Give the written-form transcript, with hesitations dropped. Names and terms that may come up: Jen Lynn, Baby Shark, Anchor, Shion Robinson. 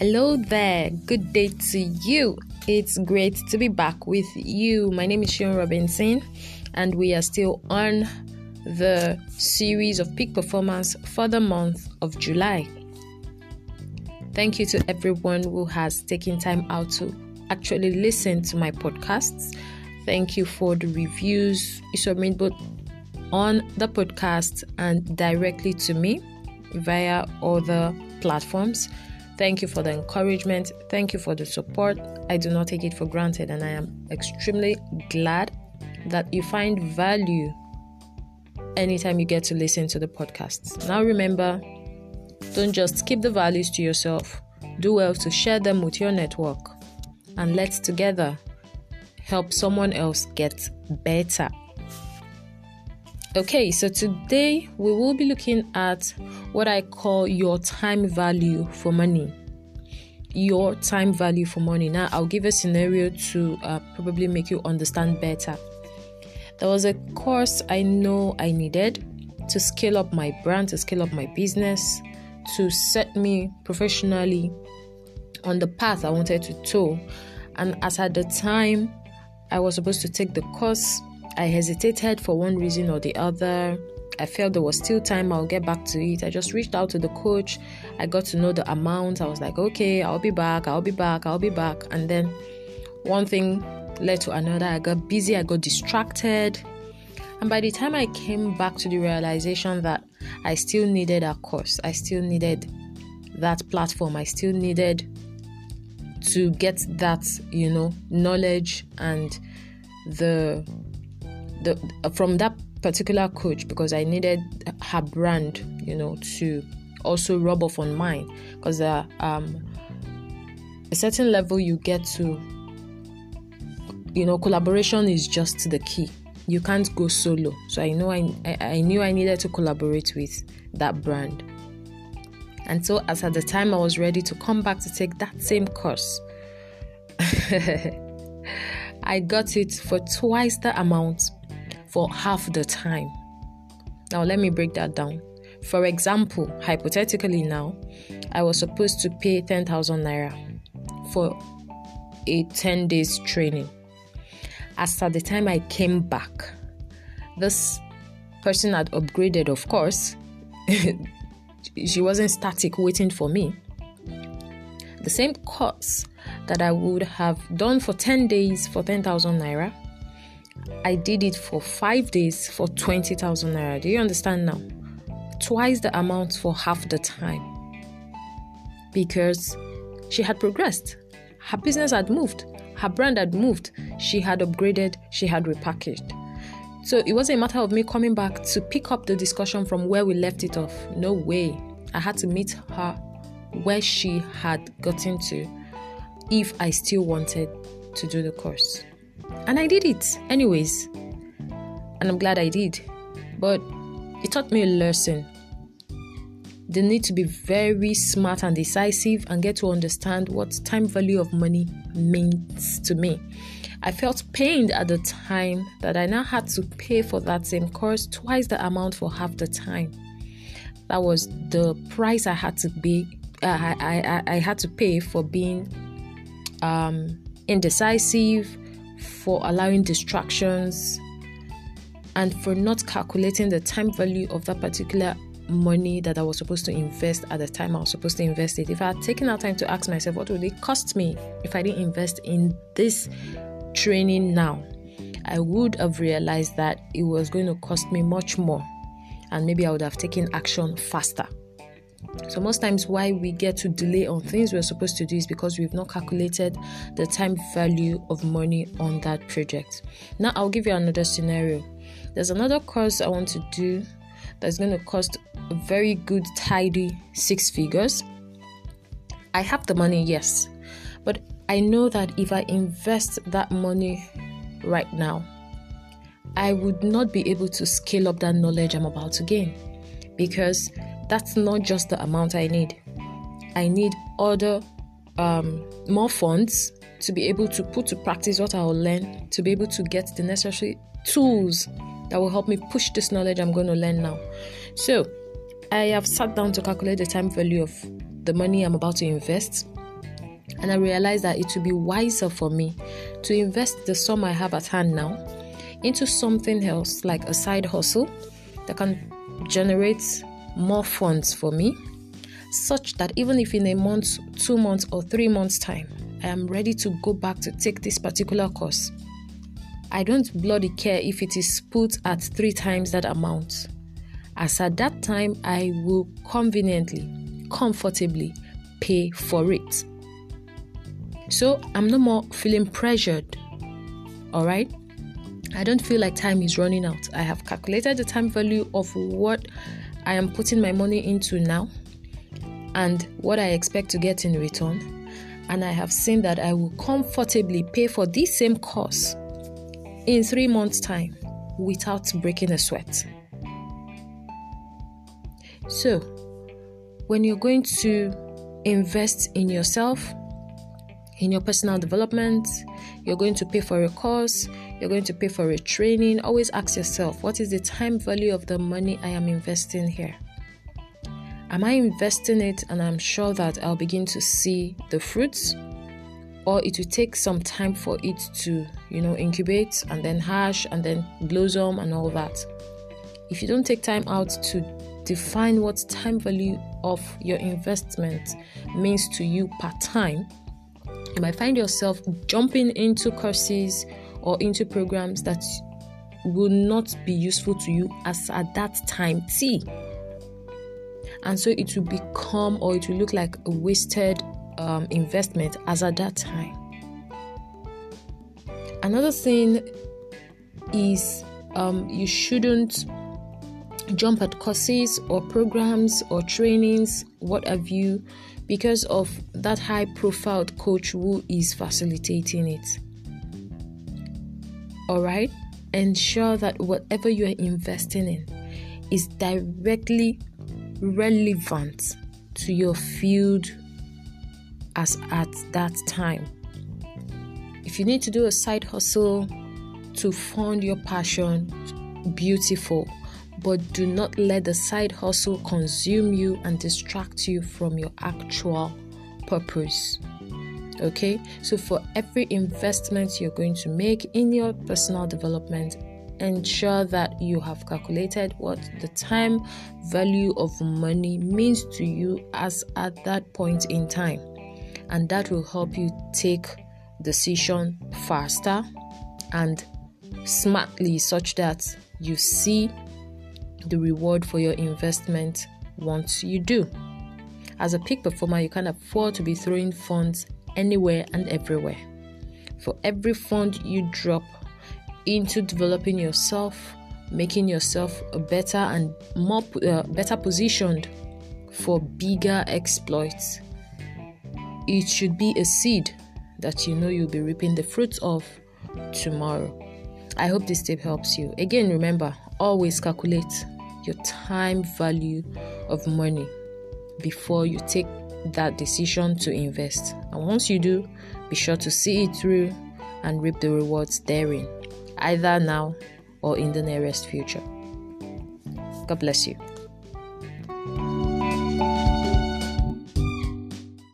Hello there, good day to you. It's great to be back with you. My name is Shion Robinson, and we are still on the series of peak performance for the month of July. Thank you to everyone who has taken time out to actually listen to my podcasts. Thank you for the reviews you submit both on the podcast and directly to me via other platforms. Thank you for the encouragement. Thank you for the support. I do not take it for granted, and I am extremely glad that you find value anytime you get to listen to the podcast. Now remember, don't just keep the values to yourself. Do well to share them with your network, and let's together help someone else get better. Okay, so today we will be looking at what I call your time value for money. Your time value for money. Now, I'll give a scenario to probably make you understand better. There was a course I know I needed to scale up my brand, to scale up my business, to set me professionally on the path I wanted to toe. And as at the time I was supposed to take the course, I hesitated for one reason or the other. I felt there was still time, I'll get back to it. I just reached out to the coach. I got to know the amount. I was like, okay, I'll be back. And then one thing led to another. I got busy, I got distracted. And by the time I came back to the realization that I still needed a course, I still needed that platform, I still needed to get that, knowledge and from that particular coach, because I needed her brand, to also rub off on mine, because a certain level you get to, collaboration is just the key. You can't go solo. So I knew I needed to collaborate with that brand. And so as at the time I was ready to come back to take that same course, I got it for twice the amount for half the time. Now let me break that down. For example, hypothetically now, I was supposed to pay 10,000 naira for a 10 days training. As at the time I came back, this person had upgraded, of course. She wasn't static waiting for me. The same course that I would have done for 10 days for 10,000 naira, I did it for 5 days for 20,000 naira. Do you understand now? Twice the amount for half the time, because she had progressed. Her business had moved. Her brand had moved. She had upgraded. She had repackaged. So it wasn't a matter of me coming back to pick up the discussion from where we left it off. No way. I had to meet her where she had gotten to if I still wanted to do the course. And I did it anyways, and I'm glad I did, but it taught me a lesson. The need to be very smart and decisive and get to understand what time value of money means to me. I felt pained at the time that I now had to pay for that same course twice the amount for half the time. That was the price I had to pay. I had to pay for being indecisive, for allowing distractions, and for not calculating the time value of that particular money that I was supposed to invest at the time I was supposed to invest it. If I had taken out time to ask myself, what would it cost me if I didn't invest in this training now, I would have realized that it was going to cost me much more, and maybe I would have taken action faster. So most times why we get to delay on things we're supposed to do is because we've not calculated the time value of money on that project. Now I'll give you another scenario. There's another course I want to do that's going to cost a very good tidy 6 figures. I have the money, yes, but I know that if I invest that money right now, I would not be able to scale up that knowledge I'm about to gain, because that's not just the amount I need. I need other, more funds to be able to put to practice what I will learn, to be able to get the necessary tools that will help me push this knowledge I'm going to learn now. So I have sat down to calculate the time value of the money I'm about to invest. And I realized that it would be wiser for me to invest the sum I have at hand now into something else, like a side hustle that can generate more funds for me, such that even if in a month, 2 months, or 3 months' time, I am ready to go back to take this particular course, I don't bloody care if it is put at 3 times that amount, as at that time I will conveniently, comfortably pay for it. So I'm no more feeling pressured, all right? I don't feel like time is running out. I have calculated the time value of what I am putting my money into now and what I expect to get in return. And I have seen that I will comfortably pay for this same course in 3 months' time without breaking a sweat. So, when you're going to invest in yourself, in your personal development, you're going to pay for a course, you're going to pay for a training, always ask yourself, what is the time value of the money I am investing here? Am I investing it and I'm sure that I'll begin to see the fruits? Or it will take some time for it to, incubate and then hatch and then blossom and all that. If you don't take time out to define what time value of your investment means to you per time, you might find yourself jumping into courses or into programs that will not be useful to you as at that time T. And so it will become, or it will look like a wasted investment as at that time. Another thing is you shouldn't jump at courses or programs or trainings, what have you, because of that high-profiled coach who is facilitating it. All right? Ensure that whatever you are investing in is directly relevant to your field as at that time. If you need to do a side hustle to fund your passion, beautiful. But do not let the side hustle consume you and distract you from your actual purpose. Okay? So for every investment you're going to make in your personal development, ensure that you have calculated what the time value of money means to you as at that point in time. And that will help you take decision faster and smartly, such that you see the reward for your investment once you do. As a peak performer, you can't afford to be throwing funds anywhere and everywhere. For every fund you drop into developing yourself, making yourself a better and more better positioned for bigger exploits, it should be a seed that you'll be reaping the fruits of tomorrow. I hope this tip helps you. Again, remember, always calculate your time value of money before you take that decision to invest. And once you do, be sure to see it through and reap the rewards therein, either now or in the nearest future. God bless you.